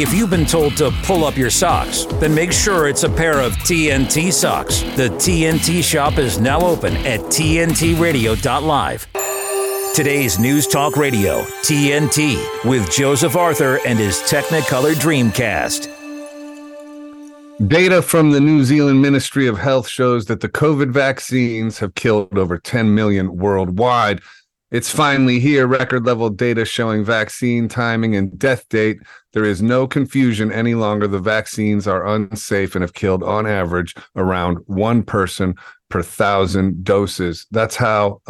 If you've been told to pull up your socks, then make sure it's a pair of TNT socks. The TNT shop is now open at TNTradio.live. Today's News Talk Radio, TNT, with Joseph Arthur and his Technicolor Dreamcast. Data from the New Zealand Ministry of Health shows that the COVID vaccines have killed over 10 million worldwide. It's finally here, record-level data showing vaccine timing and death date. There is no confusion any longer. The vaccines are unsafe and have killed, on average, around one person per 1,000 doses. That's how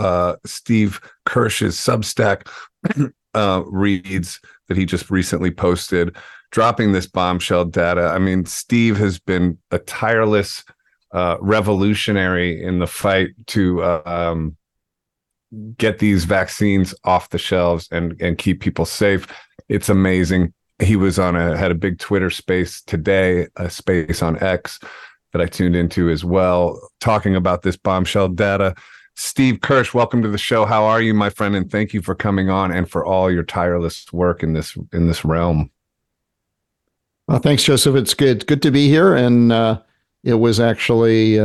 Steve Kirsch's Substack reads that he just recently posted, dropping this bombshell data. I mean, Steve has been a tireless revolutionary in the fight to get these vaccines off the shelves and keep people safe. It's amazing. He was on had a big Twitter space today, a space on X that I tuned into as well, talking about this bombshell data. Steve Kirsch, welcome to the show. How are you, my friend? And thank you for coming on and for all your tireless work in this realm. Well, thanks, Joseph. It's good to be here. And it was actually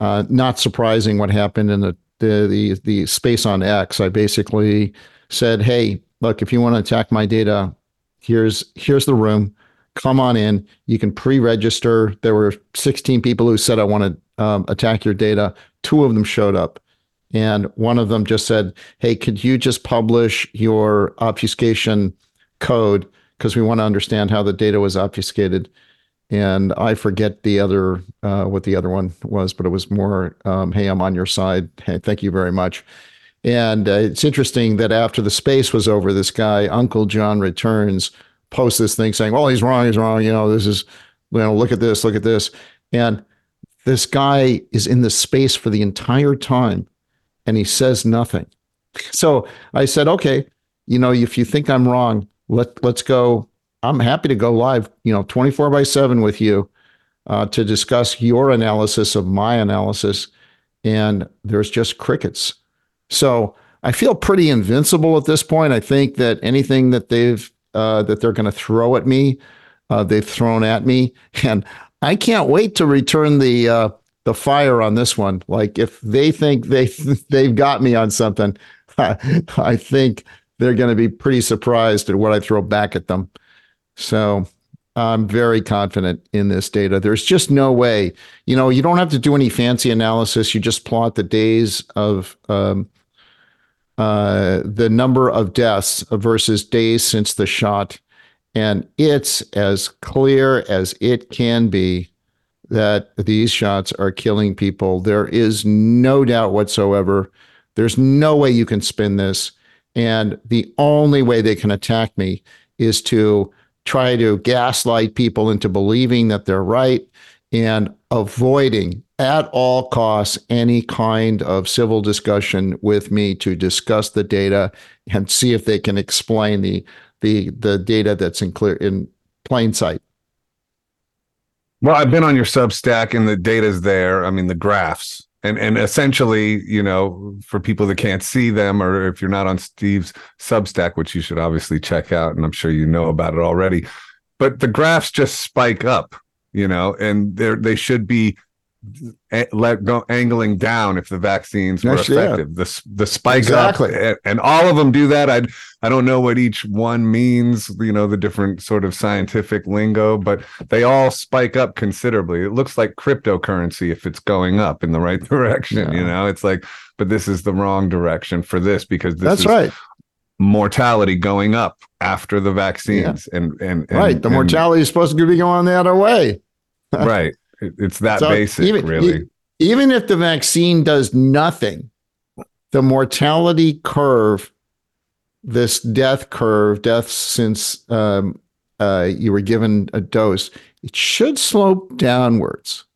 not surprising what happened in the space on X. I basically said, hey, look, if you want to attack my data, here's the room. Come on in. You can pre-register. There were 16 people who said, I want to attack your data. Two of them showed up. And one of them just said, hey, could you just publish your obfuscation code? Because we want to understand how the data was obfuscated. And I forget the other what the other one was, but it was more, hey, I'm on your side. Hey, thank you very much. And it's interesting that after the space was over, this guy, Uncle John Returns, posts this thing saying, well, he's wrong. You know, this is, you know, look at this. And this guy is in the space for the entire time and he says nothing. So I said, okay, you know, if you think I'm wrong, Let's go. I'm happy to go live, 24/7 with you to discuss your analysis of my analysis. And there's just crickets. So I feel pretty invincible at this point. I think that anything that they're going to throw at me, they've thrown at me, and I can't wait to return the fire on this one. Like if they think they've got me on something, I think they're going to be pretty surprised at what I throw back at them. So I'm very confident in this data. There's just no way, you don't have to do any fancy analysis. You just plot the days of the number of deaths versus days since the shot. And it's as clear as it can be that these shots are killing people. There is no doubt whatsoever. There's no way you can spin this. And the only way they can attack me is to try to gaslight people into believing that they're right and avoiding at all costs any kind of civil discussion with me to discuss the data and see if they can explain the data that's in plain sight. Well, I've been on your Substack and the data's there. I mean, the graphs. And essentially, for people that can't see them, or if you're not on Steve's Substack, which you should obviously check out, and I'm sure you know about it already, but the graphs just spike up, and they should be let go angling down if the vaccines were effective. Yeah. The spike exactly. Up, and all of them do that. I don't know what each one means, the different sort of scientific lingo, but they all spike up considerably. It looks like cryptocurrency if it's going up in the right direction. Yeah. It's like, but this is the wrong direction for this because this that's is right. Mortality going up after the vaccines. Yeah. And right, the mortality is supposed to be going the other way. Right. It's that so basic, really. Even if the vaccine does nothing, the mortality curve, this death curve, deaths since you were given a dose, it should slope downwards.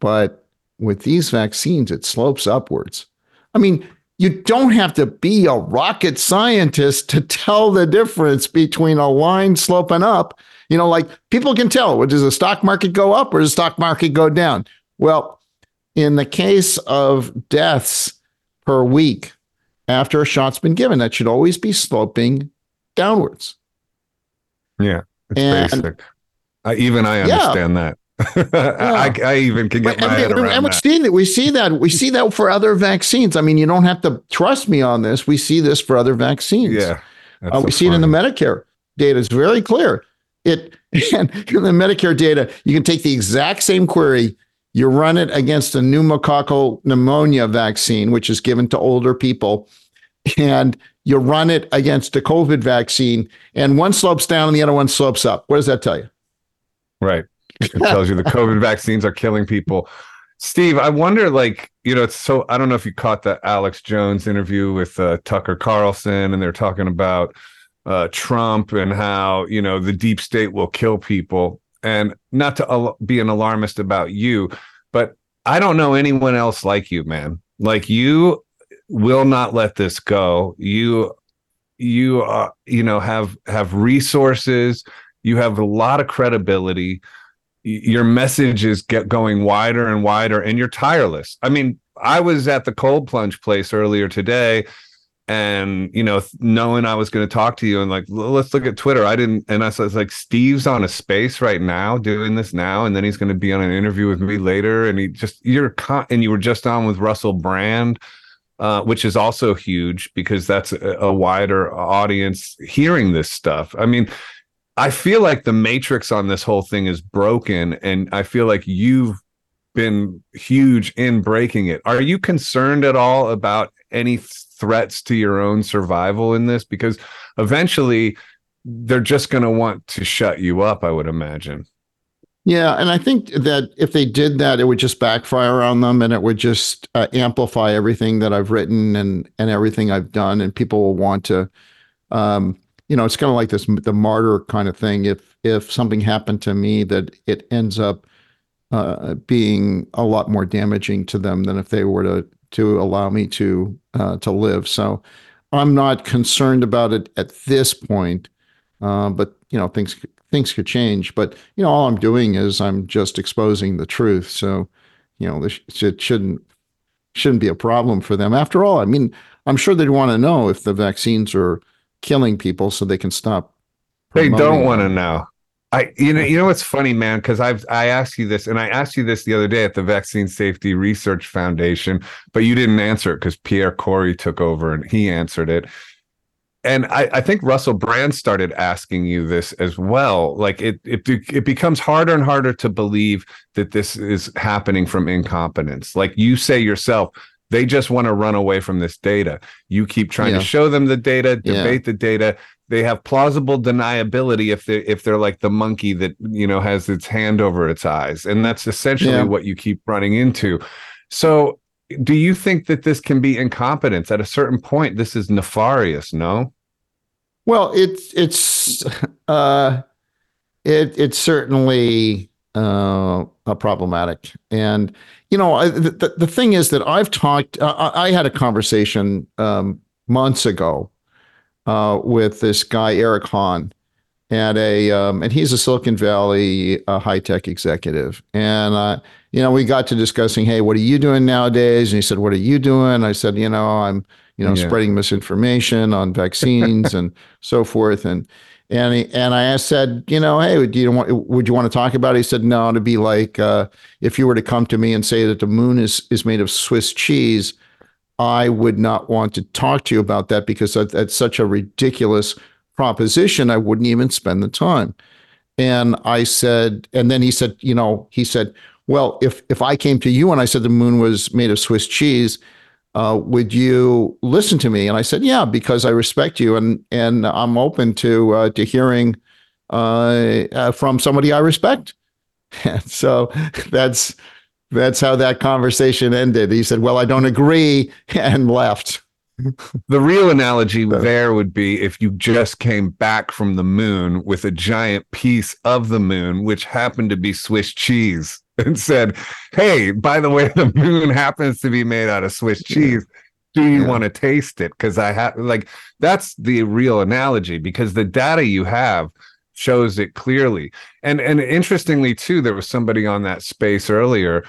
But with these vaccines, it slopes upwards. I mean, you don't have to be a rocket scientist to tell the difference between a line sloping up. Like people can tell, does the stock market go up or does the stock market go down? Well, in the case of deaths per week after a shot's been given, that should always be sloping downwards. Yeah, it's basic. I understand that. I even can get my head around that. We see that for other vaccines. I mean, you don't have to trust me on this. We see this for other vaccines. Yeah, we see it in the Medicare data. It's very clear. And in the Medicare data, you can take the exact same query, you run it against a pneumococcal pneumonia vaccine, which is given to older people, and you run it against the COVID vaccine, and one slopes down and the other one slopes up. What does that tell you? Right. It tells you the COVID vaccines are killing people. Steve, I wonder, I don't know if you caught that Alex Jones interview with Tucker Carlson, and they're talking about Trump and how, the deep state will kill people. And not to be an alarmist about you, but I don't know anyone else like you, man. Like, you will not let this go. You have resources. You have a lot of credibility. Your message is going wider and wider, and you're tireless. I mean, I was at the cold plunge place earlier today, and knowing I was going to talk to you, and let's look at Twitter. I said Steve's on a space right now doing this now, and then he's going to be on an interview with me later. And you were just on with Russell Brand, which is also huge, because that's a wider audience hearing this stuff. I mean, I feel like the matrix on this whole thing is broken, and I feel like you've been huge in breaking it. Are you concerned at all about any threats to your own survival in this? Because eventually they're just going to want to shut you up, I would imagine. Yeah, and I think that if they did that, it would just backfire on them, and it would just amplify everything that I've written and everything I've done, and people will want to... it's kind of like this, the martyr kind of thing. If something happened to me, that it ends up being a lot more damaging to them than if they were to allow me to live. So I'm not concerned about it at this point, but things could change. But all I'm doing is I'm just exposing the truth. So it shouldn't be a problem for them. After all, I mean, I'm sure they'd want to know if the vaccines are killing people so they can stop. They don't want to know. You know what's funny, man, because I asked you this, and I asked you this the other day at the Vaccine Safety Research Foundation, but you didn't answer it because Pierre Corey took over and he answered it. And I think Russell Brand started asking you this as well. Like, it becomes harder and harder to believe that this is happening from incompetence. Like you say yourself, they just want to run away from this data. You keep trying to show them the data, debate the data. They have plausible deniability if they're like the monkey that, has its hand over its eyes. And that's essentially what you keep running into. So do you think that this can be incompetence? At a certain point, this is nefarious, no? Well, it's certainly... problematic. And, the thing is that I had a conversation months ago with this guy, Eric Hahn, and he's a Silicon Valley high-tech executive. And, we got to discussing, hey, what are you doing nowadays? And he said, what are you doing? I said, I'm, spreading misinformation on vaccines and so forth. And I said, hey, would you want to talk about it? He said, no, it'd be like if you were to come to me and say that the moon is made of Swiss cheese, I would not want to talk to you about that, because that's such a ridiculous proposition. I wouldn't even spend the time. And I said, and then he said, well, if I came to you and I said the moon was made of Swiss cheese, would you listen to me? And I said, yeah, because I respect you, and I'm open to hearing from somebody I respect. And so that's how that conversation ended. He said, well, I don't agree, and left. The real analogy there would be if you just came back from the moon with a giant piece of the moon, which happened to be Swiss cheese, and said, hey, by the way, the moon happens to be made out of Swiss cheese. Do you want to taste it? Because I have, that's the real analogy, because the data you have shows it clearly. And interestingly, too, there was somebody on that space earlier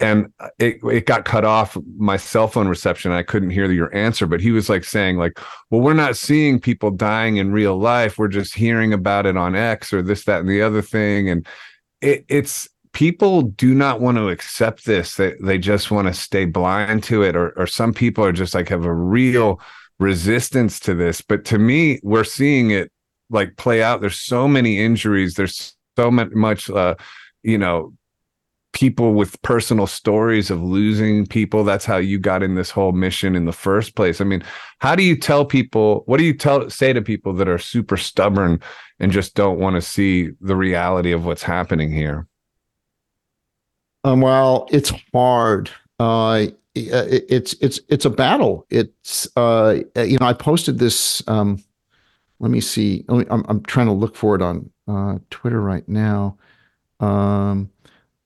and it got cut off, my cell phone reception, and I couldn't hear your answer, but he was like saying like, well, we're not seeing people dying in real life. We're just hearing about it on X or this, that, and the other thing. And it's people do not want to accept this. They just want to stay blind to it. Or some people are just like have a real resistance to this. But to me, we're seeing it like play out. There's so many injuries. There's so much, people with personal stories of losing people. That's how you got in this whole mission in the first place. I mean, how do you tell people, what do you say to people that are super stubborn and just don't want to see the reality of what's happening here? Well, it's hard. It's a battle. It's, I posted this, let me see. I'm trying to look for it on Twitter right now.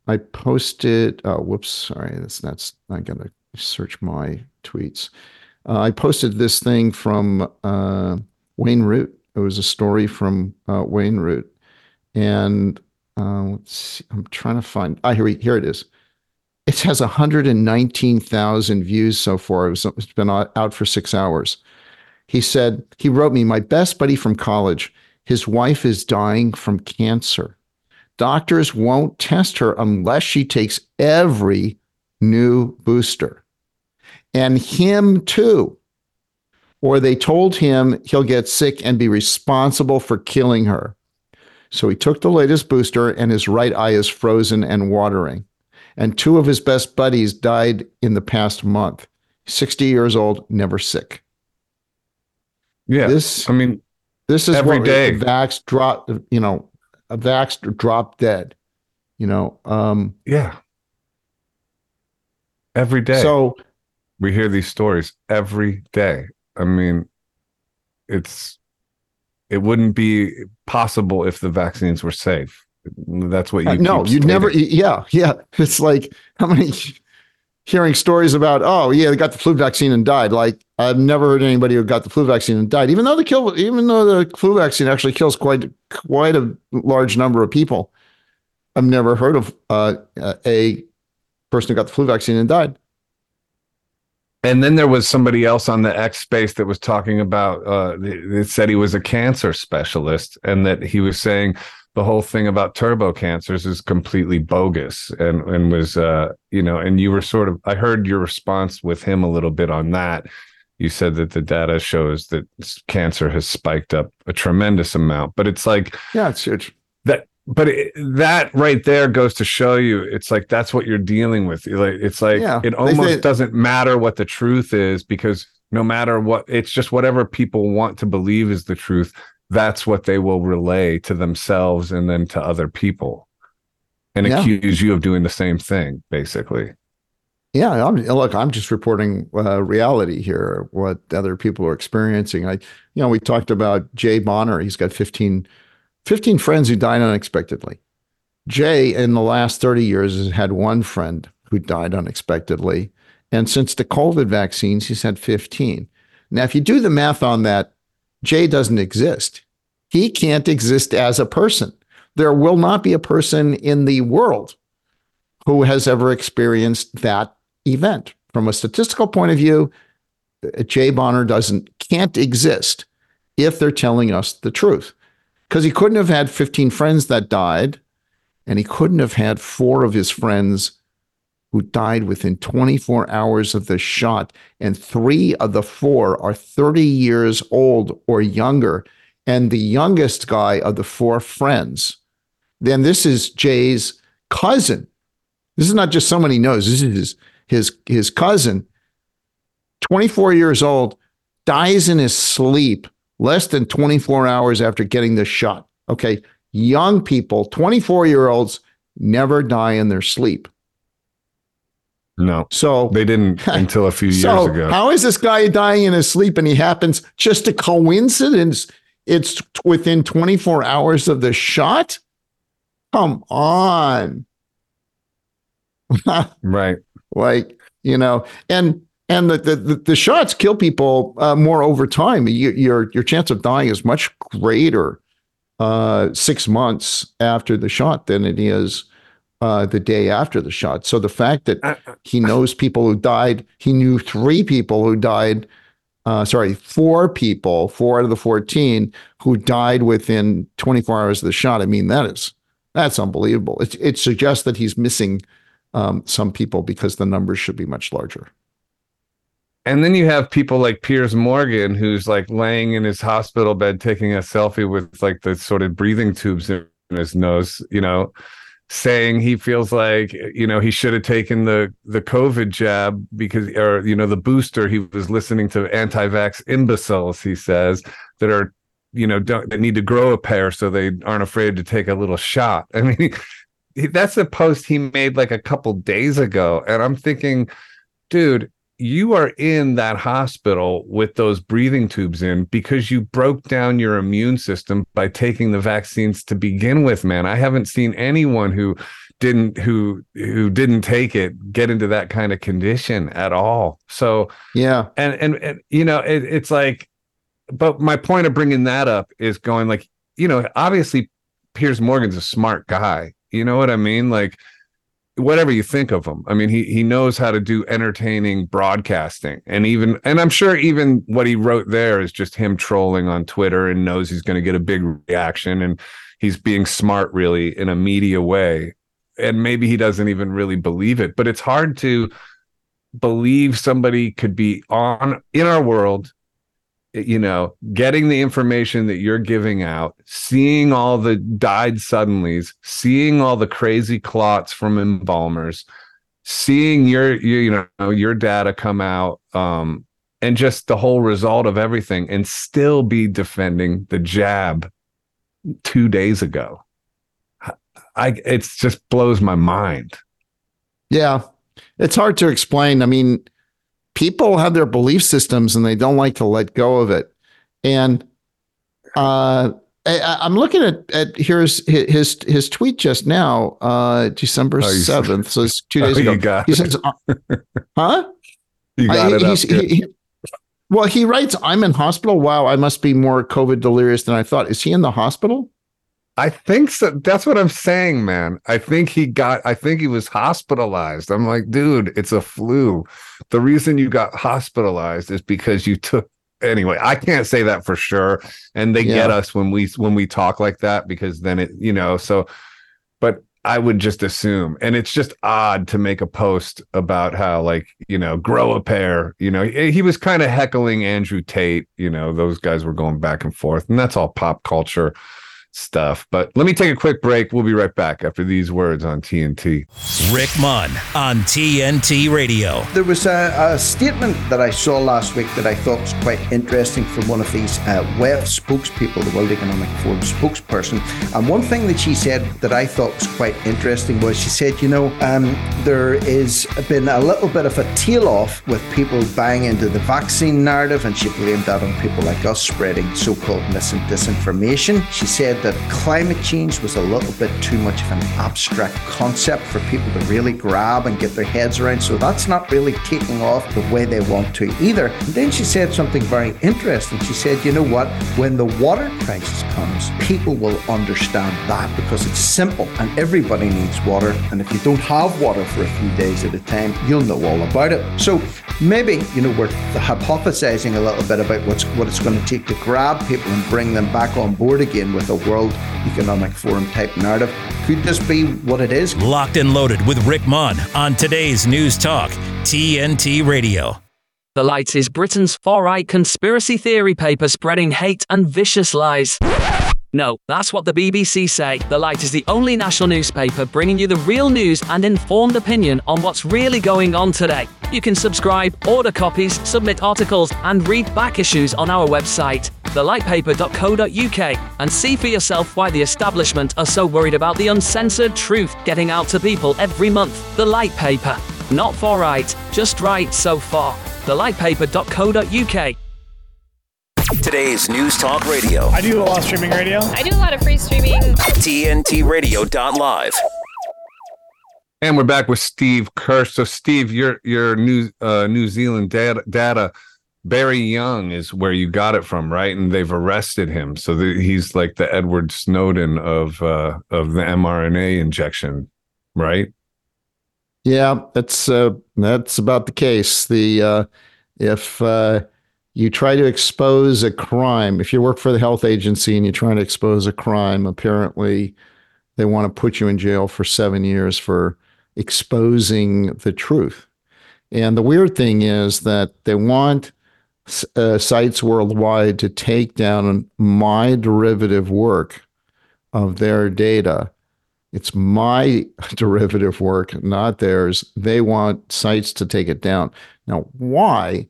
I posted, that's not going to search my tweets. I posted this thing from Wayne Root. It was a story from Wayne Root. And let's see, I'm trying to find, here it is. It has 119,000 views so far. It's been out for 6 hours. He said, he wrote me, my best buddy from college, his wife is dying from cancer. Doctors won't test her unless she takes every new booster. And him too. Or they told him he'll get sick and be responsible for killing her. So he took the latest booster and his right eye is frozen and watering. And two of his best buddies died in the past month. 60 years old, never sick. Yeah, this is every day. Vax drop, a vax drop dead, yeah. Every day. So we hear these stories every day. I mean, it wouldn't be possible if the vaccines were safe. That's what never. Yeah. It's like how many hearing stories about, oh yeah, they got the flu vaccine and died. Like I've never heard anybody who got the flu vaccine and died, even though the flu vaccine actually kills quite a large number of people. I've never heard of a person who got the flu vaccine and died. And then there was somebody else on the X space that was talking about, it said he was a cancer specialist and that he was saying the whole thing about turbo cancers is completely bogus and was, and you were I heard your response with him a little bit on that. You said that the data shows that cancer has spiked up a tremendous amount, but it's like, yeah, it's huge. That right there goes to show you, it's like, that's what you're dealing with. It's like, yeah, it almost doesn't matter what the truth is, because no matter what, it's just whatever people want to believe is the truth. That's what they will relay to themselves and then to other people, and accuse you of doing the same thing, basically. Yeah, I'm just reporting reality here, what other people are experiencing. We talked about Jay Bonner. He's got 15 friends who died unexpectedly. Jay, in the last 30 years, has had one friend who died unexpectedly. And since the COVID vaccines, he's had 15. Now, if you do the math on that, Jay doesn't exist. He can't exist as a person. There will not be a person in the world who has ever experienced that event. From a statistical point of view, Jay Bonner can't exist if they're telling us the truth. Because he couldn't have had 15 friends that died, and he couldn't have had 4 of his friends who died within 24 hours of the shot, and 3 of the 4 are 30 years old or younger, and the youngest guy of the 4 friends. Then this is Jay's cousin. This is not just someone he knows. This is his cousin, 24 years old, dies in his sleep less than 24 hours after getting the shot. Okay, young people, 24-year-olds, never die in their sleep. No, so they didn't until a few years ago. How is this guy dying in his sleep and he happens just a coincidence? It's within 24 hours of the shot. Come on. Right. Like, and the shots kill people more over time. Your chance of dying is much greater 6 months after the shot than it is the day after the shot. So the fact that he knows people who died, he knew four out of the 14 who died within 24 hours of the shot. I mean, that's unbelievable. It suggests that he's missing some people because the numbers should be much larger. And then you have people like Piers Morgan, who's like laying in his hospital bed, taking a selfie with like the sort of breathing tubes in his nose, you know, saying he feels like, you know, he should have taken the COVID jab because, or, you know, the booster. He was listening to anti-vax imbeciles, he says, that are, you know, that need to grow a pair so they aren't afraid to take a little shot. I mean, that's a post he made like a couple days ago. And I'm thinking, dude, you are in that hospital with those breathing tubes in because you broke down your immune system by taking the vaccines to begin with, man. I haven't seen anyone who didn't take it get into that kind of condition at all. So yeah. And you know, it's like, but my point of bringing that up is going like, you know, obviously Piers Morgan's a smart guy. You know what I mean? Like, whatever you think of him, I mean, he knows how to do entertaining broadcasting, and I'm sure even what he wrote there is just him trolling on Twitter and knows he's going to get a big reaction, and he's being smart really in a media way. And maybe he doesn't even really believe it, but it's hard to believe somebody could be on in our world, you know, getting the information that you're giving out, seeing all the died suddenlies, seeing all the crazy clots from embalmers, seeing your data come out, and just the whole result of everything, and still be defending the jab 2 days ago. It's just blows my mind. Yeah, it's hard to explain. I mean, people have their belief systems and they don't like to let go of it. And I'm looking at here's his tweet just now, December 7th. So it's 2 days ago. He says, huh? You got it up, well, he writes, I'm in hospital. Wow, I must be more COVID delirious than I thought. Is he in the hospital? I think so. That's what I'm saying, man. I think he was hospitalized. I'm like, dude, it's a flu. The reason you got hospitalized is because you took. Anyway, I can't say that for sure. And they get us when we talk like that, because then it, you know. So, but I would just assume, and it's just odd to make a post about how, like, you know, grow a pair. You know, he was kind of heckling Andrew Tate. You know, those guys were going back and forth, and that's all pop culture stuff. But let me take a quick break. We'll be right back after these words on TNT. Rick Munn on TNT Radio. There was a statement that I saw last week that I thought was quite interesting from one of these web spokespeople, the World Economic Forum spokesperson. And one thing that she said that I thought was quite interesting was she said, you know, there has been a little bit of a tail off with people buying into the vaccine narrative, and she blamed that on people like us spreading so-called disinformation. She said that climate change was a little bit too much of an abstract concept for people to really grab and get their heads around. So that's not really taking off the way they want to either. And then she said something very interesting. She said, you know what? When the water crisis comes, people will understand that because it's simple and everybody needs water. And if you don't have water for a few days at a time, you'll know all about it. So maybe, you know, we're hypothesizing a little bit about what it's going to take to grab people and bring them back on board again with a World Economic Forum type narrative. Could this be what it is? Locked and Loaded with Rick Munn on today's News Talk TNT Radio. The Light is Britain's far-right conspiracy theory paper spreading hate and vicious lies. No, that's what the BBC say. The Light is the only national newspaper bringing you the real news and informed opinion on what's really going on today. You can subscribe, order copies, submit articles, and read back issues on our website, thelightpaper.co.uk, and see for yourself why the establishment are so worried about the uncensored truth getting out to people every month. The Light Paper. Not far right, just right so far. thelightpaper.co.uk. Today's News Talk Radio. I do a lot of streaming radio. I do a lot of free streaming. TNTradio.live. And we're back with Steve Kirsch. So, Steve, your New Zealand data, Barry Young is where you got it from, right? And they've arrested him. So he's like the Edward Snowden of the mRNA injection right? Yeah, that's about the case. If you try to expose a crime, if you work for the health agency and you're trying to expose a crime, apparently they want to put you in jail for 7 years for exposing the truth. And the weird thing is that they want sites worldwide to take down my derivative work of their data. It's my derivative work, not theirs. They want sites to take it down. Now, why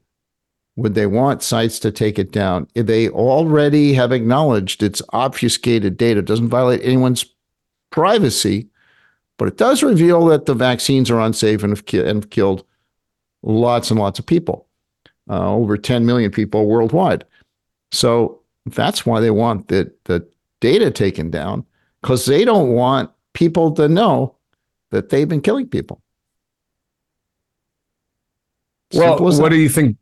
would they want sites to take it down? They already have acknowledged it's obfuscated data. It doesn't violate anyone's privacy, but it does reveal that the vaccines are unsafe and have killed lots and lots of people, over 10 million people worldwide. So that's why they want the data taken down, because they don't want people to know that they've been killing people. Well, what do you think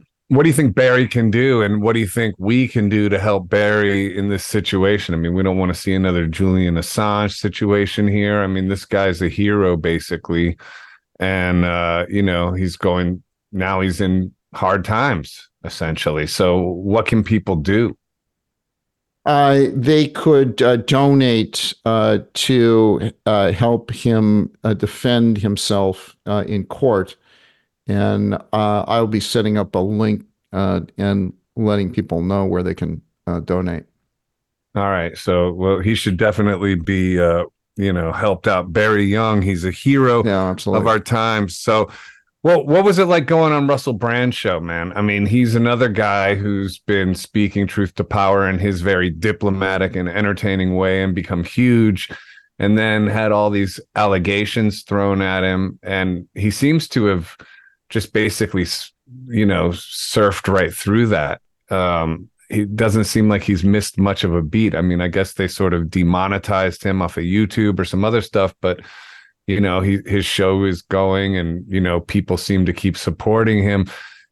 Barry can do, and what do you think we can do to help Barry in this situation? I mean, we don't want to see another Julian Assange situation here. I mean, this guy's a hero, basically. And, he's in hard times, essentially. So what can people do? They could donate to help him defend himself in court. And I'll be setting up a link and letting people know where they can donate. All right. So, well, he should definitely be, helped out. Barry Young, he's a hero of our time. So, well, what was it like going on Russell Brand's show, man? I mean, he's another guy who's been speaking truth to power in his very diplomatic and entertaining way and become huge, and then had all these allegations thrown at him. And he seems to have just basically, surfed right through that. It doesn't seem like he's missed much of a beat. I mean, I guess they sort of demonetized him off of YouTube or some other stuff, but, his show is going and, people seem to keep supporting him.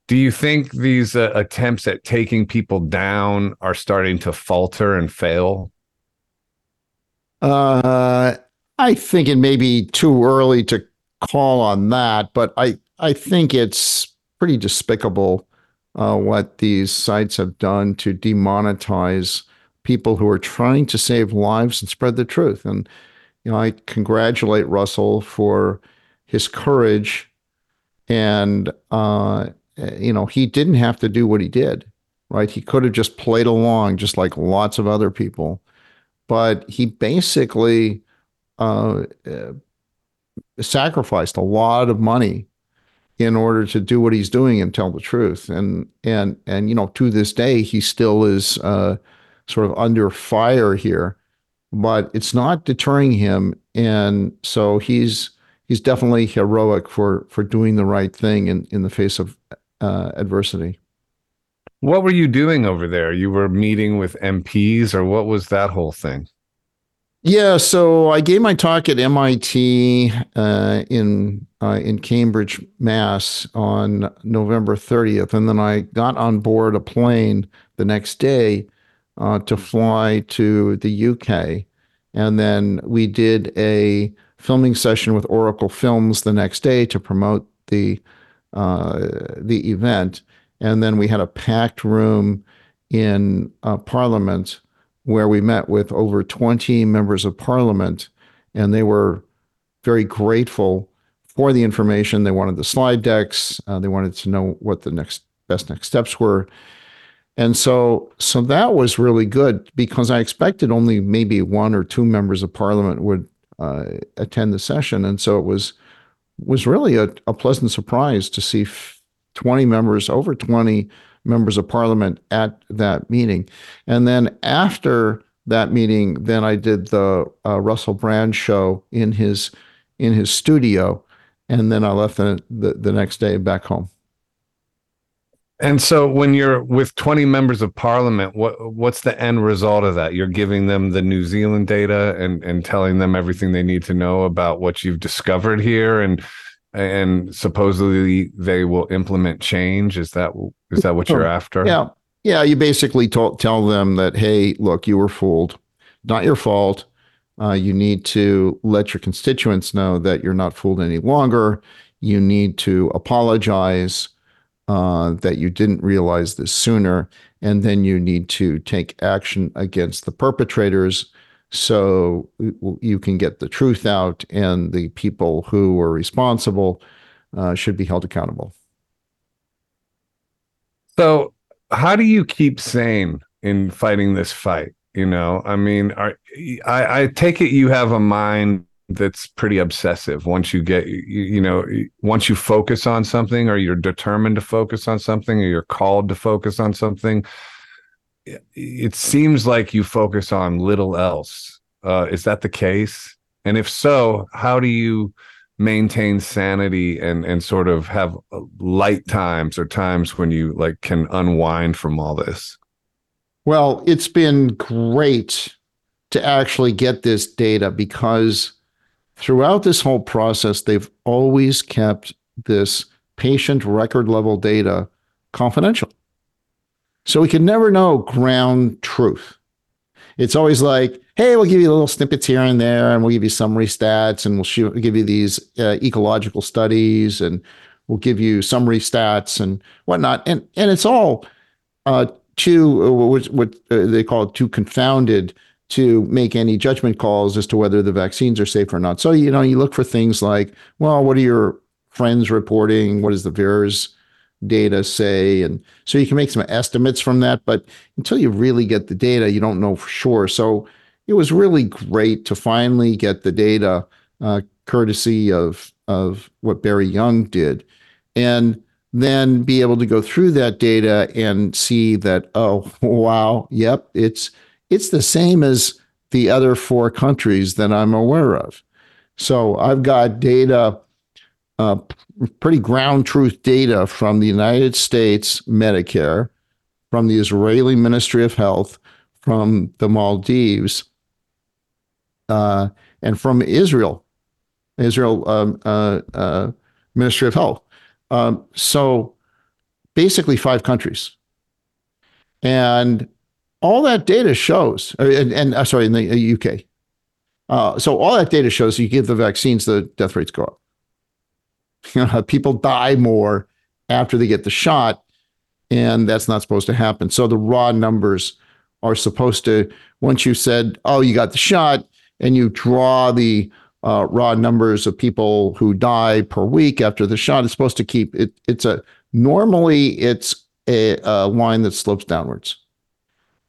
Do you think these attempts at taking people down are starting to falter and fail? I think it may be too early to call on that, but I think it's pretty despicable what these sites have done to demonetize people who are trying to save lives and spread the truth. And, I congratulate Russell for his courage. And, he didn't have to do what he did, right? He could have just played along just like lots of other people. But he basically sacrificed a lot of money in order to do what he's doing and tell the truth. And to this day, he still is sort of under fire here, but it's not deterring him. And so he's definitely heroic for doing the right thing in the face of adversity. What were you doing over there? You were meeting with MPs, or what was that whole thing? Yeah, so I gave my talk at MIT in Cambridge, Mass, on November 30th, and then I got on board a plane the next day to fly to the UK, and then we did a filming session with Oracle Films the next day to promote the event, and then we had a packed room in Parliament, where we met with over 20 members of Parliament, and they were very grateful for the information. They wanted the slide decks. They wanted to know what the next steps were. And so that was really good, because I expected only maybe one or two members of Parliament would attend the session. And so it was really a pleasant surprise to see 20 members of Parliament at that meeting. And then after that meeting, then I did the Russell Brand show in his studio, and then I left the next day back home. And so when you're with 20 members of Parliament, what's the end result of that? You're giving them the New Zealand data and telling them everything they need to know about what you've discovered here, and supposedly they will implement change. Is that what you're after? Yeah. You basically tell them that, hey, look, you were fooled, not your fault. You need to let your constituents know that you're not fooled any longer. You need to apologize that you didn't realize this sooner. And then you need to take action against the perpetrators so you can get the truth out, and the people who are responsible should be held accountable. So how do you keep sane in fighting this fight? You know, I mean, I take it you have a mind that's pretty obsessive. Once you get, you know, once you focus on something, or you're determined to focus on something, or you're called to focus on something, it seems like you focus on little else. Is that the case? And if so, how do you maintain sanity and sort of have light times or times when you like can unwind from all this? Well, it's been great to actually get this data, because throughout this whole process, they've always kept this patient record level data confidential. So we can never know ground truth. It's always like, hey, we'll give you little snippets here and there, and we'll give you summary stats, and we'll give you these ecological studies, and we'll give you summary stats and whatnot. And it's all what they call too confounded to make any judgment calls as to whether the vaccines are safe or not. So, you know, you look for things like, well, what are your friends reporting? What does the VAERS data say? And so you can make some estimates from that, but until you really get the data, you don't know for sure. So it was really great to finally get the data, courtesy of what Barry Young did, and then be able to go through that data and see that, oh, wow, yep, it's the same as the other four countries that I'm aware of. So I've got data, pretty ground truth data from the United States Medicare, from the Israeli Ministry of Health, from the Maldives, and from Israel Ministry of Health. So basically 5 countries. And all that data shows, in the UK. So all that data shows you give the vaccines, the death rates go up. People die more after they get the shot, and that's not supposed to happen. So the raw numbers are supposed to, once you said, oh, you got the shot, and you draw the raw numbers of people who die per week after the shot, it's supposed to keep, it's a line that slopes downwards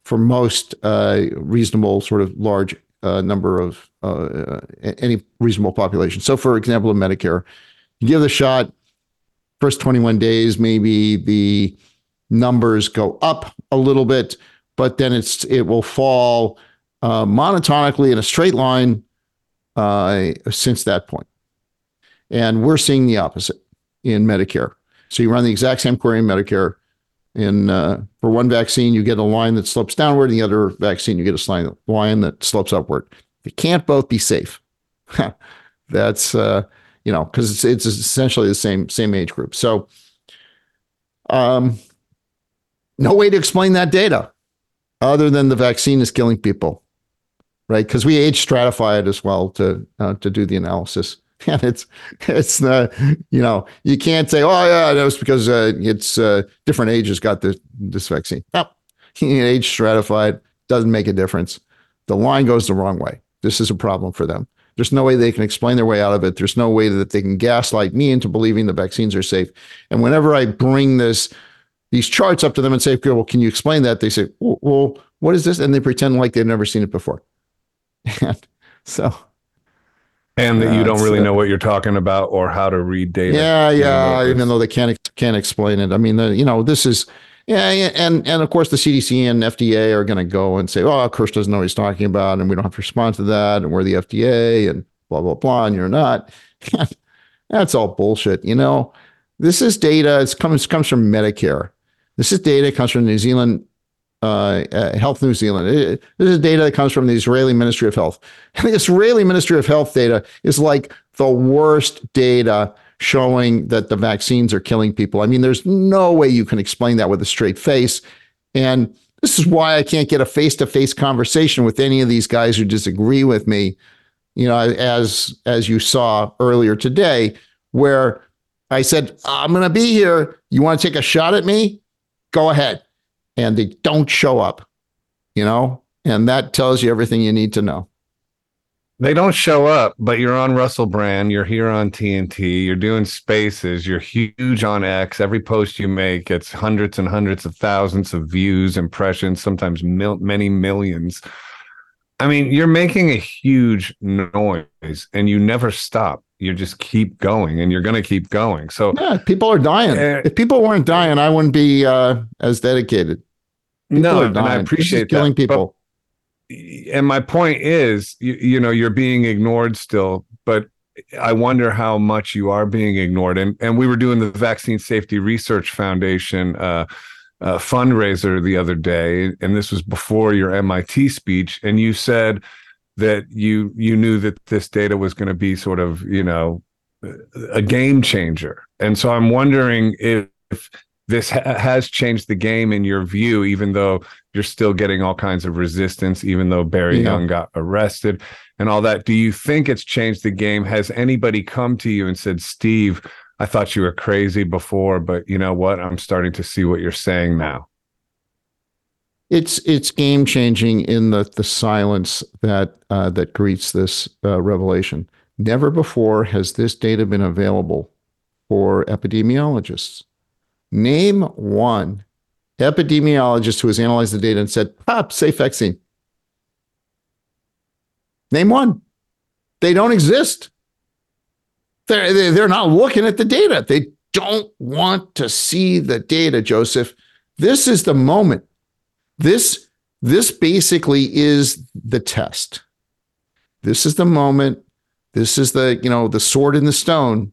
for most reasonable sort of large number of any reasonable population. So for example, in Medicare, you give the shot, first 21 days, maybe the numbers go up a little bit, but then it will fall monotonically in a straight line since that point. And we're seeing the opposite in Medicare. So you run the exact same query in Medicare. For one vaccine, you get a line that slopes downward, and the other vaccine, you get a line that slopes upward. They can't both be safe. That's, because it's essentially the same age group. So no way to explain that data other than the vaccine is killing people, right? Because we age stratify it as well to do the analysis. And it's you can't say, oh yeah, that was because it's different ages got this vaccine. No, age stratified doesn't make a difference. The line goes the wrong way. This is a problem for them. There's no way they can explain their way out of it. There's no way that they can gaslight me into believing the vaccines are safe. And whenever I bring these charts up to them and say, well, can you explain that? They say, well, what is this? And they pretend like they've never seen it before. And so. And that you don't really know what you're talking about or how to read data. Yeah, even though they can't explain it. I mean, this is, and of course the CDC and FDA are going to go and say, oh, Kirsch doesn't know what he's talking about, and we don't have to respond to that, and we're the FDA, and blah, blah, blah, and you're not. That's all bullshit, This is data, it comes from Medicare. This is data that comes from New Zealand, Health New Zealand. This is data that comes from the Israeli Ministry of Health. And the Israeli Ministry of Health data is like the worst data showing that the vaccines are killing people. I mean, there's no way you can explain that with a straight face. And This is why I can't get a face-to-face conversation with any of these guys who disagree with me. You know, as you saw earlier today, where I said, I'm going to be here. You want to take a shot at me? Go ahead. And they don't show up, you know, and that tells you everything you need to know. They don't show up, but you're on Russell Brand. You're here on TNT. You're doing spaces. You're huge on X. Every post you make gets hundreds and hundreds of thousands of views, impressions, sometimes many millions. I mean, you're making a huge noise and you never stop. You just keep going, and you're going to keep going. So yeah, people are dying. If people weren't dying, I wouldn't be as dedicated. People and I appreciate that. Killing people. But, and my point is, you know, you're being ignored still, but I wonder how much you are being ignored. And we were doing the Vaccine Safety Research Foundation fundraiser the other day, and this was before your MIT speech, and you said that you knew that this data was going to be sort of, you know, a game changer. And so I'm wondering if this has changed the game in your view, even though you're still getting all kinds of resistance, even though Barry Young got arrested and all that. Do you think it's changed the game? Has anybody come to you and said, Steve, I thought you were crazy before, but you know what? I'm starting to see what you're saying now. It's game changing in the silence that greets this revelation. Never before has this data been available for epidemiologists. Name one epidemiologist who has analyzed the data and said, safe vaccine. Name one. They don't exist. They're not looking at the data. They don't want to see the data, Joseph. This is the moment. This basically is the test. This is the moment. This is the, you know, the sword in the stone.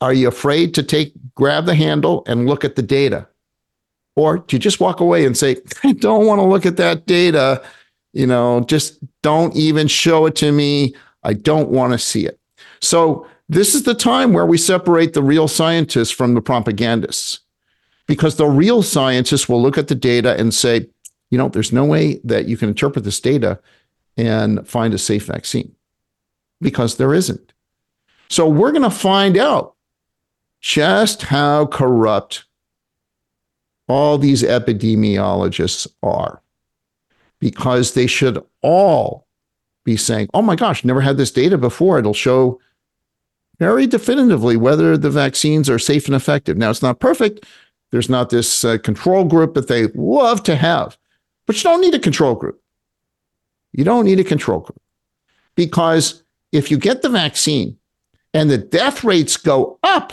Are you afraid to grab the handle and look at the data? Or do you just walk away and say, I don't want to look at that data. You know, just don't even show it to me. I don't want to see it. So this is the time where we separate the real scientists from the propagandists. Because the real scientists will look at the data and say, you know, there's no way that you can interpret this data and find a safe vaccine, because there isn't. So we're going to find out just how corrupt all these epidemiologists are, because they should all be saying, oh my gosh, never had this data before. It'll show very definitively whether the vaccines are safe and effective. Now, it's not perfect. There's not this control group that they love to have, but you don't need a control group. You don't need a control group, because if you get the vaccine and the death rates go up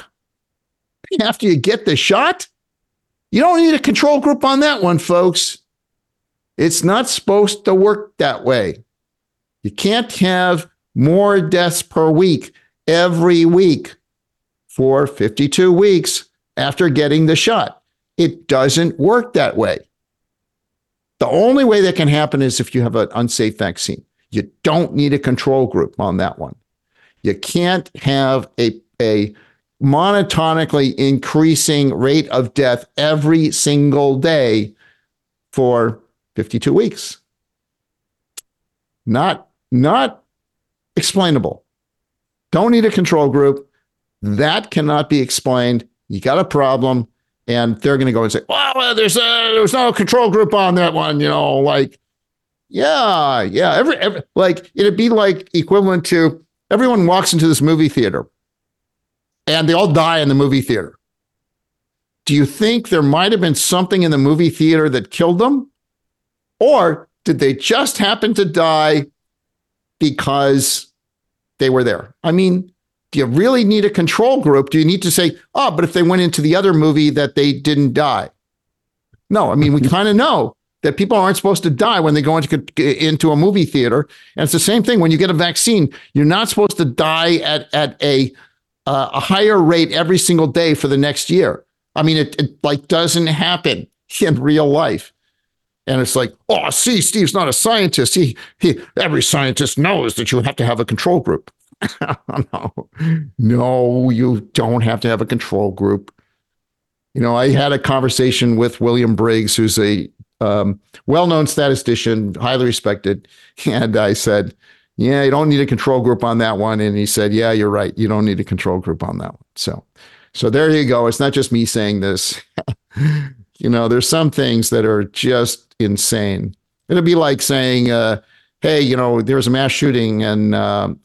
after you get the shot, you don't need a control group on that one, folks. It's not supposed to work that way. You can't have more deaths per week every week for 52 weeks. After getting the shot, it doesn't work that way. The only way that can happen is if you have an unsafe vaccine. You don't need a control group on that one. You can't have a monotonically increasing rate of death every single day for 52 weeks. Not explainable. Don't need a control group. That cannot be explained. You got a problem, and they're going to go and say, well, there was no control group on that one. You know, like, yeah. Every like, it'd be like equivalent to everyone walks into this movie theater and they all die in the movie theater. Do you think there might have been something in the movie theater that killed them? Or did they just happen to die because they were there? I mean, do you really need a control group? Do you need to say, but if they went into the other movie that they didn't die? No, I mean, we kind of know that people aren't supposed to die when they go into a movie theater. And it's the same thing when you get a vaccine. You're not supposed to die at a higher rate every single day for the next year. I mean, it like doesn't happen in real life. And it's like, see, Steve's not a scientist. Every scientist knows that you have to have a control group. No, you don't have to have a control group. You know, I had a conversation with William Briggs, who's a well-known statistician, highly respected. And I said, yeah, you don't need a control group on that one. And he said, yeah, you're right. You don't need a control group on that one. So there you go. It's not just me saying this. You know, there's some things that are just insane. It'd be like saying, hey, you know, there was a mass shooting and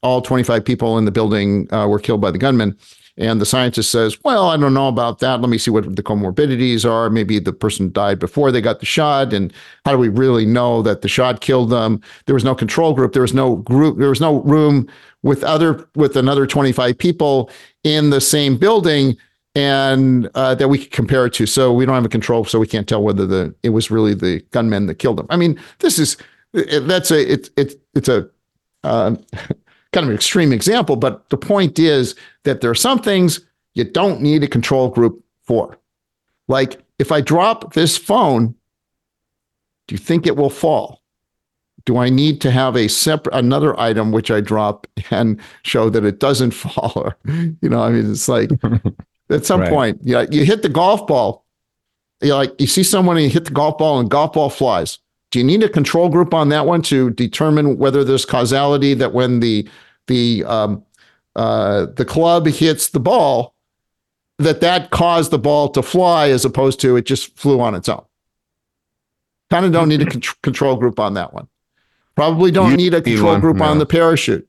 all 25 people in the building were killed by the gunman. And the scientist says, well, I don't know about that. Let me see what the comorbidities are. Maybe the person died before they got the shot. And how do we really know that the shot killed them? There was no control group. There was no group. There was no room with another 25 people in the same building and that we could compare it to. So we don't have a control. So we can't tell whether it was really the gunmen that killed them. I mean, it's a kind of an extreme example, but the point is that there are some things you don't need a control group for. Like if I drop this phone, do you think it will fall? Do I need to have a separate, another item which I drop and show that it doesn't fall? Or, you know, I mean, it's like at some point, you know, you hit the golf ball. You know, like you see someone and you hit the golf ball and golf ball flies. Do you need a control group on that one to determine whether there's causality that when the club hits the ball, that caused the ball to fly as opposed to it just flew on its own? Kind of don't need a control group on that one. Probably don't need a control group on the parachute.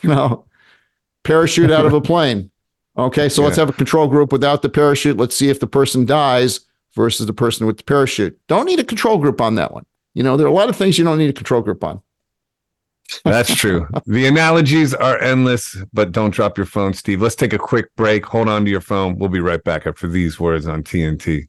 You know, parachute out of a plane. Okay, so let's have a control group without the parachute. Let's see if the person dies versus the person with the parachute. Don't need a control group on that one. You know, there are a lot of things you don't need a control group on. That's true. The analogies are endless, but don't drop your phone, Steve. Let's take a quick break. Hold on to your phone. We'll be right back after these words on TNT.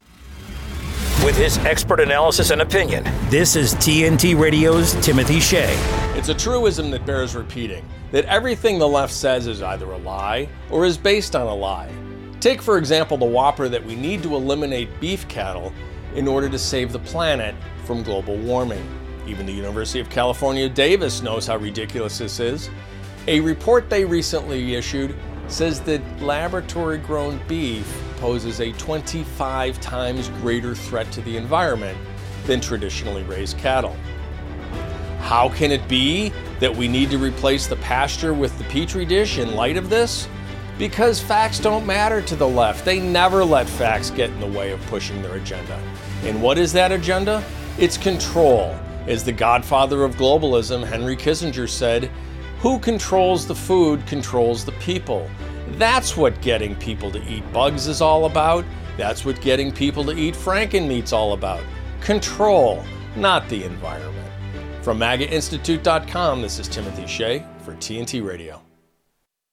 With his expert analysis and opinion, this is TNT Radio's Timothy Shea. It's a truism that bears repeating, that everything the left says is either a lie or is based on a lie. Take, for example, the whopper that we need to eliminate beef cattle in order to save the planet from global warming. Even the University of California, Davis knows how ridiculous this is. A report they recently issued says that laboratory-grown beef poses a 25 times greater threat to the environment than traditionally raised cattle. How can it be that we need to replace the pasture with the petri dish in light of this? Because facts don't matter to the left. They never let facts get in the way of pushing their agenda. And what is that agenda? It's control. As the godfather of globalism, Henry Kissinger, said, who controls the food controls the people. That's what getting people to eat bugs is all about. That's what getting people to eat frankenmeat's all about. Control, not the environment. From MAGAinstitute.com, this is Timothy Shea for TNT Radio.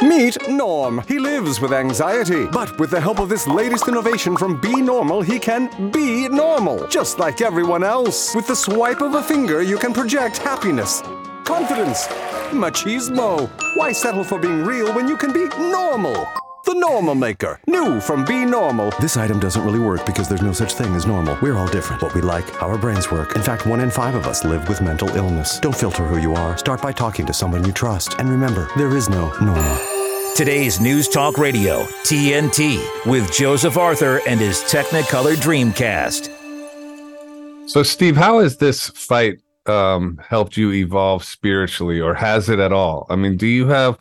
Meet Norm. He lives with anxiety, but with the help of this latest innovation from Be Normal, he can be normal, just like everyone else. With the swipe of a finger, you can project happiness, confidence, machismo. Why settle for being real when you can be normal? The Normal Maker, new from Be Normal. This item doesn't really work because there's no such thing as normal. We're all different, what we like, how our brains work. In fact, 1 in 5 of us live with mental illness. Don't filter who you are. Start by talking to someone you trust. And remember, there is no normal. Today's News Talk Radio, TNT, with Joseph Arthur and his Technicolor Dreamcast. So, Steve, how has this fight helped you evolve spiritually, or has it at all? I mean, do you have...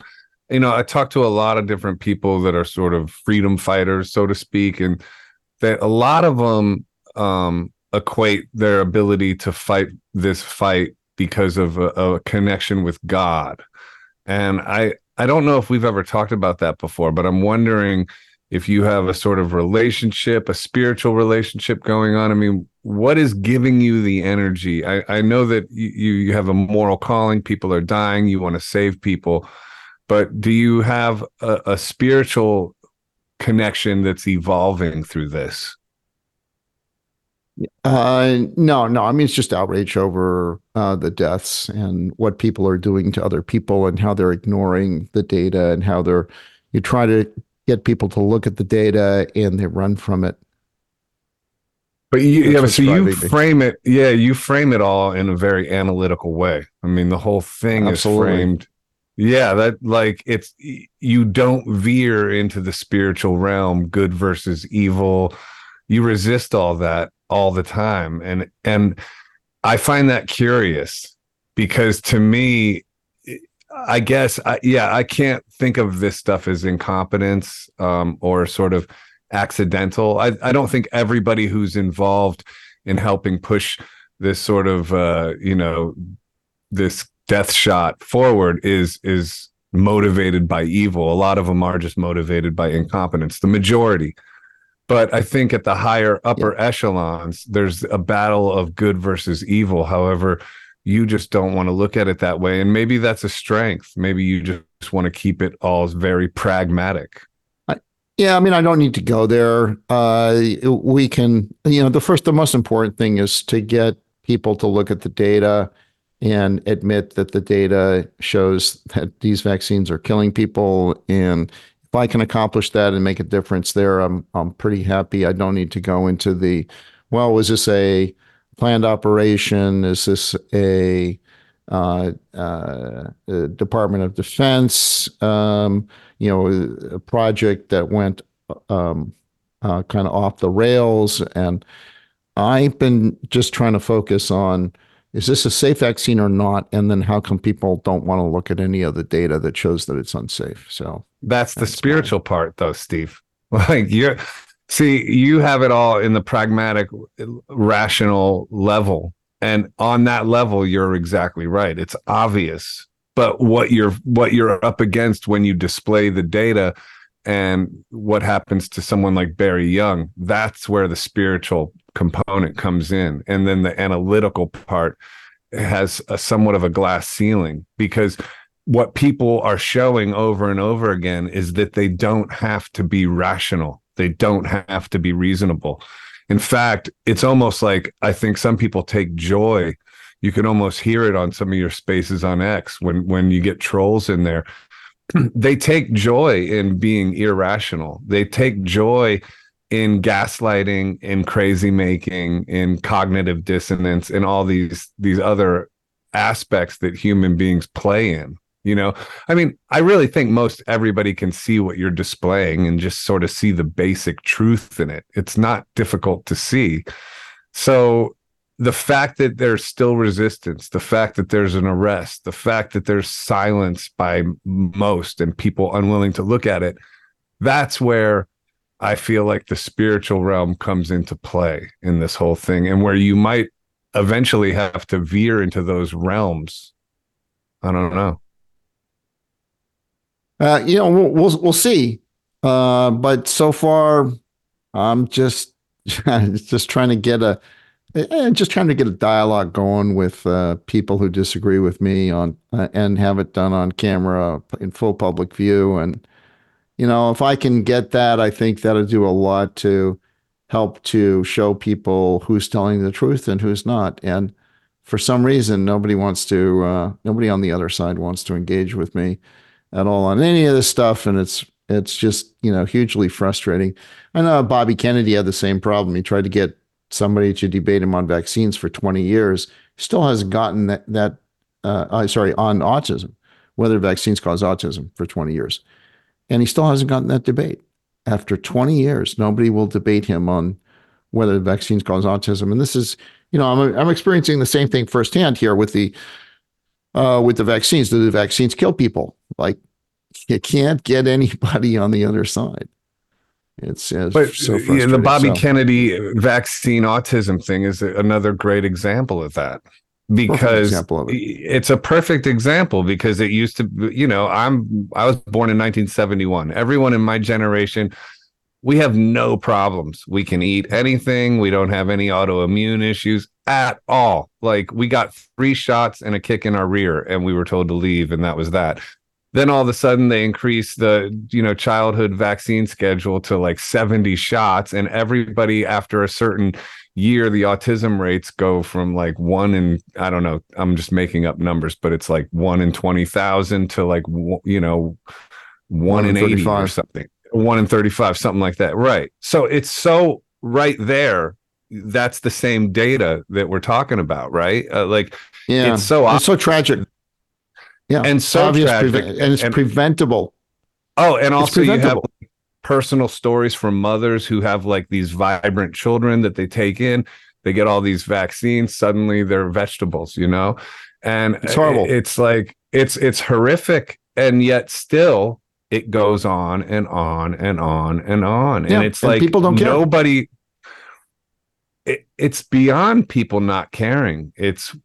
You know, I talk to a lot of different people that are sort of freedom fighters, so to speak, and that a lot of them equate their ability to fight this fight because of a connection with God. And I don't know if we've ever talked about that before, but I'm wondering if you have a sort of relationship, a spiritual relationship going on. I mean, what is giving you the energy? I know that you have a moral calling. People are dying. You want to save people. But do you have a spiritual connection that's evolving through this? No. I mean, it's just outrage over the deaths and what people are doing to other people and how they're ignoring the data and how you try to get people to look at the data and they run from it. But you frame it all in a very analytical way. I mean, the whole thing is framed. Yeah, that like it's you don't veer into the spiritual realm, good versus evil, You resist all that all the time. And I find that curious, because to me, I guess, I can't think of this stuff as incompetence or sort of accidental. I don't think everybody who's involved in helping push this sort of, this death shot forward is motivated by evil. A lot of them are just motivated by incompetence, the majority. But I think at the higher upper echelons, there's a battle of good versus evil. However, you just don't want to look at it that way. And maybe that's a strength. Maybe you just want to keep it all very pragmatic. I don't need to go there. We can, the most important thing is to get people to look at the data and admit that the data shows that these vaccines are killing people. And if I can accomplish that and make a difference there, I'm pretty happy. I don't need to go into the, was this a planned operation? Is this a Department of Defense, a project that went kind of off the rails? And I've been just trying to focus on, is this a safe vaccine or not? And then how come people don't want to look at any of the data that shows that it's unsafe? So that's the spiritual part, though, Steve. You have it all in the pragmatic, rational level. And on that level, you're exactly right. It's obvious. But what you're up against when you display the data and what happens to someone like Barry Young, that's where the spiritual component comes in. And then the analytical part has a somewhat of a glass ceiling, because what people are showing over and over again is that they don't have to be rational. They don't have to be reasonable. In fact, it's almost like, I think some people take joy. You can almost hear it on some of your spaces on X when you get trolls in there. They take joy in being irrational. They take joy in gaslighting, in crazy making, in cognitive dissonance, and all these other aspects that human beings play in. I really think most everybody can see what you're displaying and just sort of see the basic truth in it. It's not difficult to see. So the fact that there's still resistance, the fact that there's an arrest, the fact that there's silence by most and people unwilling to look at it, that's where I feel like the spiritual realm comes into play in this whole thing, and where you might eventually have to veer into those realms. I don't know. We'll see. But so far, I'm just trying to get a dialogue going with people who disagree with me on and have it done on camera in full public view. And if I can get that, I think that'll do a lot to help to show people who's telling the truth and who's not. And for some reason, nobody on the other side wants to engage with me at all on any of this stuff, and it's just hugely frustrating. I know Bobby Kennedy had the same problem. He tried to get somebody to debate him on vaccines for 20 years. Still hasn't gotten on autism, whether vaccines cause autism, for 20 years, and he still hasn't gotten that debate. After 20 years, nobody will debate him on whether vaccines cause autism. And this is, I'm experiencing the same thing firsthand here with the. With the vaccines. Do the vaccines kill people? Like, you can't get anybody on the other side. It's so frustrating. The Bobby Kennedy vaccine autism thing is another great example of that, because it's a perfect example, because it used to, I was born in 1971. Everyone in my generation, we have no problems. We can eat anything. We don't have any autoimmune issues at all. Like, we got 3 shots and a kick in our rear, and we were told to leave, and that was that. Then all of a sudden they increased the childhood vaccine schedule to like 70 shots, and everybody after a certain year, the autism rates go from like 1 in, I don't know, I'm just making up numbers, but it's like 1 in 20,000 to like 1 in 80 or something. 1 in 35, something like that. Right. So it's so right there. That's the same data that we're talking about, right? It's so obvious. It's so tragic. Yeah. And so obvious, tragic. And it's preventable. Oh, and also you have personal stories from mothers who have like these vibrant children that they take in. They get all these vaccines. Suddenly they're vegetables, you know, and it's horrible. It's like it's horrific. And yet still it goes on and on and on and on. Yeah. And it's like people don't care. Nobody. It's beyond people not caring. It's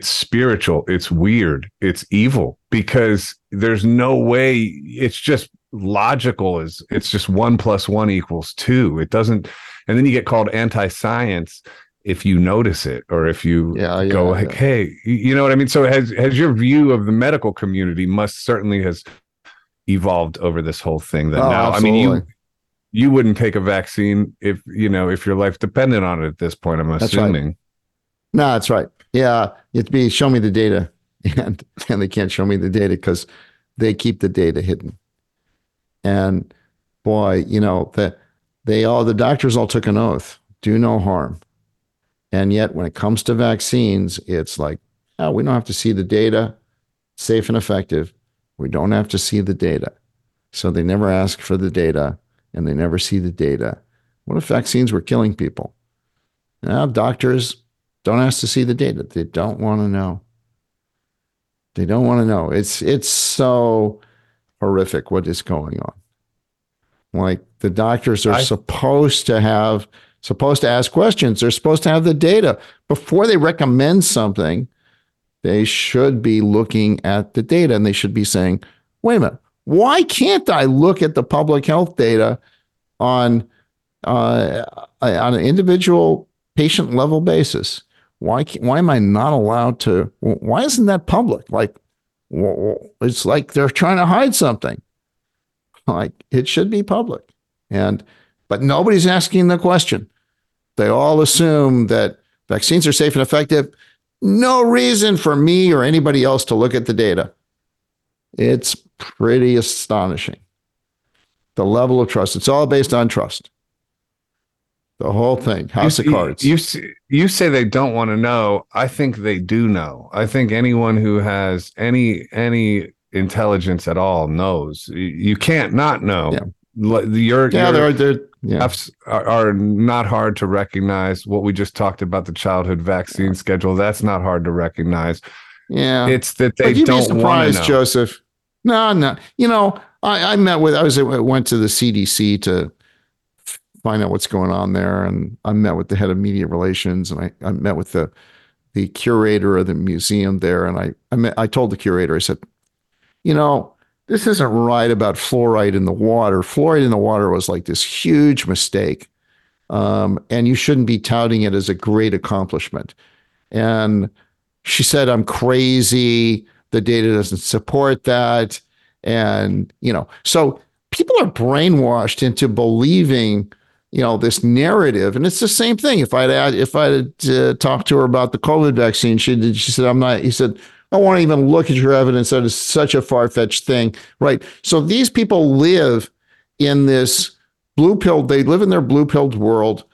spiritual. It's weird. It's evil, because there's no way. It's just logical. It's just 1 + 1 = 2. It doesn't. And then you get called anti-science if you notice it, or if you go like, hey, you know what I mean? So has your view of the medical community must certainly has evolved over this whole thing that now, absolutely. I mean, you wouldn't take a vaccine if, you know, if your life depended on it at this point, I'm assuming. Right. No, that's right. Yeah. It'd be show me the data, and they can't show me the data because they keep the data hidden. And boy, you know, the doctors all took an oath, do no harm. And yet when it comes to vaccines, it's like, we don't have to see the data, safe and effective. We don't have to see the data. So they never ask for the data, and they never see the data. What if vaccines were killing people? Now doctors don't ask to see the data. They don't want to know. They don't want to know. It's so horrific what is going on. Like the doctors are supposed to ask questions. They're supposed to have the data before they recommend something. They should be looking at the data, and they should be saying, wait a minute, why can't I look at the public health data on an individual patient level basis? Why am I not allowed to? Why isn't that public? Like, it's like they're trying to hide something. Like, it should be public. But nobody's asking the question. They all assume that vaccines are safe and effective. No reason for me or anybody else to look at the data. It's pretty astonishing, the level of trust. It's all based on trust. The whole thing, house of cards. You say they don't want to know. I think they do know. I think anyone who has any intelligence at all knows. You can't not know. Yeah. Are not hard to recognize. What we just talked about, the childhood vaccine schedule, that's not hard to recognize. Yeah, it's that they don't want to know. You'd be surprised, Joseph. No. You know, I went to the CDC to find out what's going on there, and I met with the head of media relations, and I met with the curator of the museum there, and I told the curator, I said, you know, this isn't right about fluoride in the water. Fluoride in the water was like this huge mistake, and you shouldn't be touting it as a great accomplishment. And she said, I'm crazy. The data doesn't support that. And, you know, so people are brainwashed into believing, you know, this narrative. And it's the same thing. If I had talked to her about the COVID vaccine, she said, I won't even look at your evidence. That is such a far-fetched thing. Right. So these people live in this blue-pilled world.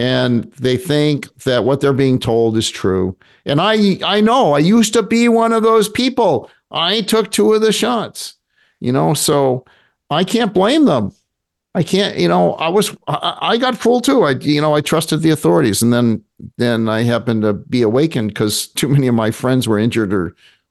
And they think that what they're being told is true. And I know, I used to be one of those people. I took 2 of the shots, you know, so I can't blame them. I can't, you know, I got fooled too. I trusted the authorities. And then I happened to be awakened because too many of my friends were injured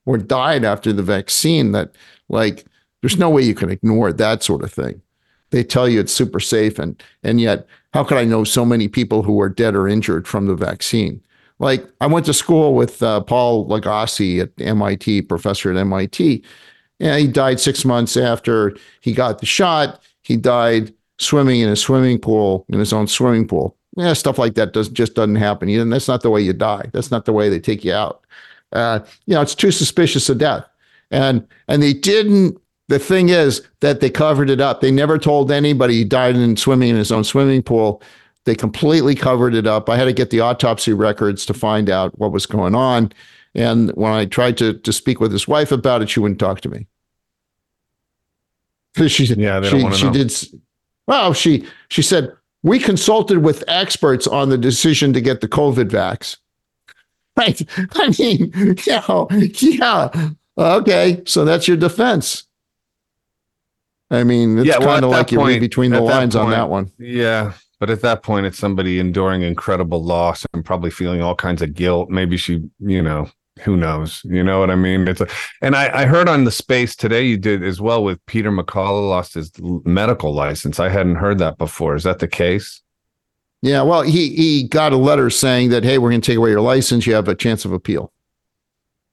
or died after the vaccine. That, like, there's no way you can ignore that sort of thing. They tell you it's super safe, and yet, how could I know so many people who are dead or injured from the vaccine? Like, I went to school with Paul Lagasse at MIT, professor at MIT, and he died 6 months after he got the shot. He died swimming in his own swimming pool. Yeah, stuff like that doesn't happen. And that's not the way you die. That's not the way they take you out. You know, it's too suspicious of death, and they didn't. The thing is that they covered it up. They never told anybody he died swimming in his own swimming pool. They completely covered it up. I had to get the autopsy records to find out what was going on. And when I tried to speak with his wife about it, she wouldn't talk to me. She said, we consulted with experts on the decision to get the COVID vax. Right. I mean, yeah. Okay. So that's your defense. I mean, it's kind of like you read between the lines on that one. Yeah. But at that point, it's somebody enduring incredible loss and probably feeling all kinds of guilt. Maybe she, you know, who knows? You know what I mean? It's a, and I heard on The Space today you did as well with Peter McCullough lost his medical license. I hadn't heard that before. Is that the case? Yeah, well, he got a letter saying that, hey, we're going to take away your license. You have a chance of appeal.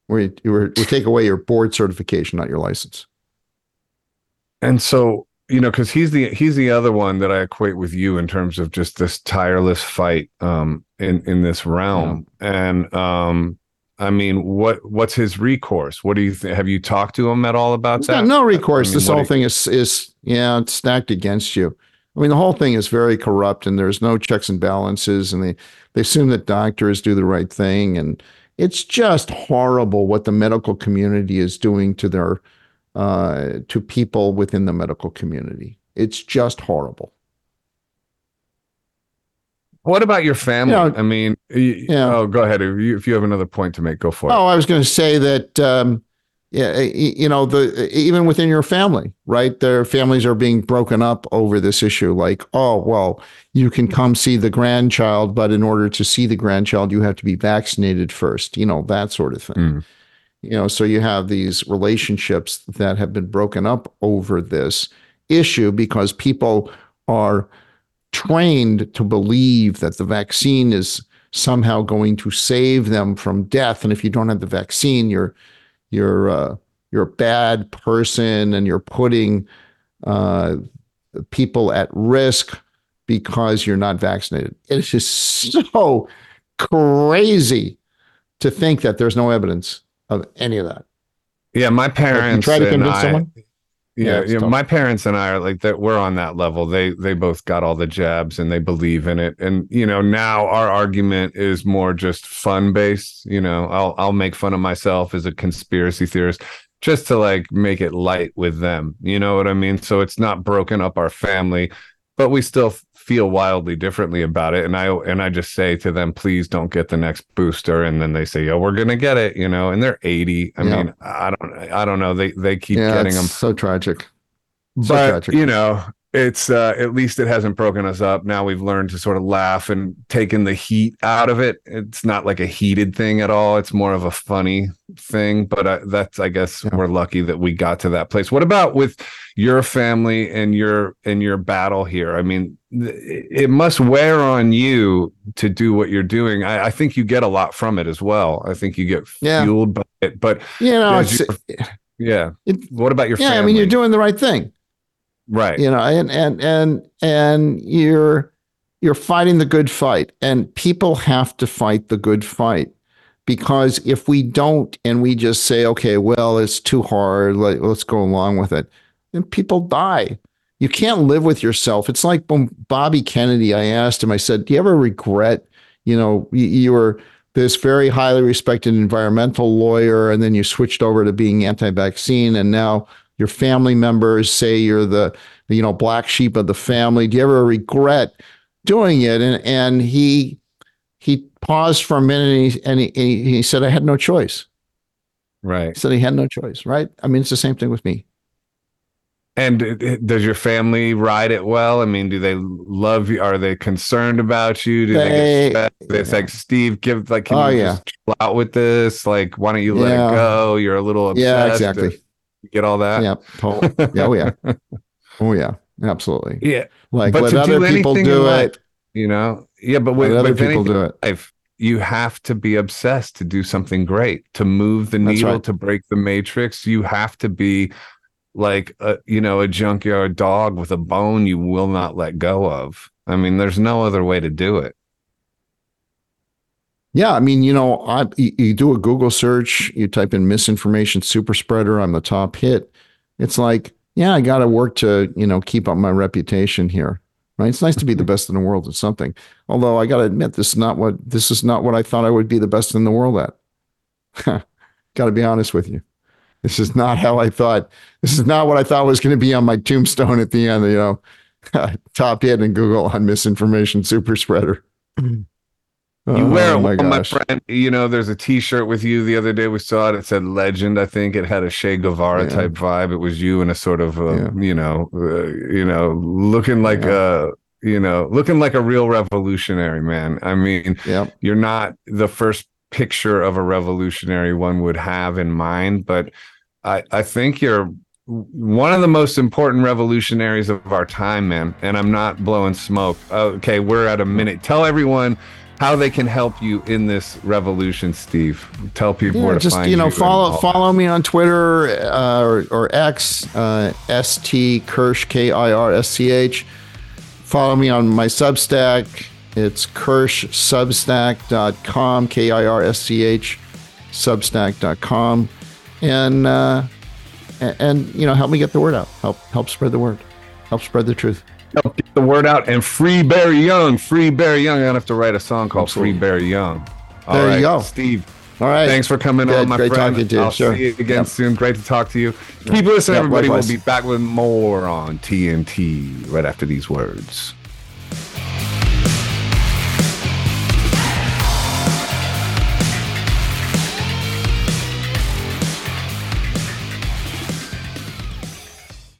We take away your board certification, not your license. And so, you know, because he's the other one that I equate with you in terms of just this tireless fight in this realm. Yeah. And I mean, what's his recourse? What do you have you talked to him at all about that? No recourse. I mean, this whole thing is it's stacked against you. I mean, the whole thing is very corrupt, and there's no checks and balances, and they assume that doctors do the right thing, and it's just horrible what the medical community is doing to their to people within the medical community. It's just horrible. What about your family? You know, I mean, go ahead. If you have another point to make, go for it. Oh, I was going to say that, even within your family, right? Their families are being broken up over this issue. Like, oh, well, you can come see the grandchild, but in order to see the grandchild, you have to be vaccinated first, you know, that sort of thing. Mm. You know, so you have these relationships that have been broken up over this issue because people are trained to believe that the vaccine is somehow going to save them from death, and if you don't have the vaccine, you're a bad person, and you're putting people at risk because you're not vaccinated. It's just so crazy to think that there's no evidence of any of that. Yeah, my parents try to convince someone. My parents and I are like that. We're on that level. They both got all the jabs and they believe in it. And, you know, now our argument is more just fun based. You know, I'll make fun of myself as a conspiracy theorist just to like make it light with them. You know what I mean? So it's not broken up our family, but we still feel wildly differently about it. And I just say to them, please don't get the next booster. And then they say, oh, we're going to get it, you know, and they're 80. I mean, I don't know. They keep getting them. So tragic. You know, it's at least it hasn't broken us up. Now we've learned to sort of laugh and taken the heat out of it. It's not like a heated thing at all. It's more of a funny thing. But I guess we're lucky that we got to that place. What about with your family and your battle here? I mean, it must wear on you to do what you're doing. I think you get a lot from it as well. I think you get fueled by it. But you know, what about your family? Yeah, I mean, you're doing the right thing. Right. You know, and you're fighting the good fight, and people have to fight the good fight, because if we don't, and we just say, okay, well, it's too hard, let's go along with it, then people die. You can't live with yourself. It's like when Bobby Kennedy, I asked him, I said, do you ever regret, you know, you were this very highly respected environmental lawyer, and then you switched over to being anti-vaccine, and now your family members say you're the, you know, black sheep of the family. Do you ever regret doing it? And he paused for a minute, and he said, I had no choice. Right. He said he had no choice. Right. I mean, it's the same thing with me. And does your family ride it well? I mean, do they love you? Are they concerned about you? Do they get this? Like, Steve, can you just chill out with this? Like, why don't you let it go? You're a little obsessed. Yeah, exactly. Get all that? Yeah. Oh yeah. Absolutely. Yeah. Like, but let other people do it. You know? Yeah, but when other people do it, you have to be obsessed to do something great, to move the needle, to break the matrix. You have to be like a junkyard dog with a bone you will not let go of. I mean, there's no other way to do it. Yeah, I mean, you know, you do a Google search, you type in misinformation super spreader, I'm the top hit. It's like, I got to work to, you know, keep up my reputation here, right? It's nice to be the best in the world at something. Although I got to admit, this is not what I thought I would be the best in the world at. Got to be honest with you. This is not what I thought was going to be on my tombstone at the end, you know, top hit in Google on misinformation super spreader. You wear it well, my friend. You know, there's a T-shirt with you the other day we saw it. It said "Legend." I think it had a Che Guevara type vibe. It was you in a sort of, looking like a, looking like a real revolutionary man. I mean, you're not the first picture of a revolutionary one would have in mind, but I think you're one of the most important revolutionaries of our time, man. And I'm not blowing smoke. Okay, we're at a minute. Tell everyone how they can help you in this revolution, Steve. Tell people where to find you. Follow me on Twitter or X, St. Kirsch, Kirsch. Follow me on my Substack. It's kirschsubstack.com, Kirsch, substack.com. And help me get the word out. Help spread the word. Help spread the truth. Help get the word out and free Barry Young. Free Barry Young. I'm going to have to write a song called Free Barry Young. All right, you go. Steve. All right. Thanks for coming on, my friend. Great talking to you. I'll see you again soon. Great to talk to you. Keep listening, everybody. Likewise. We'll be back with more on TNT right after these words.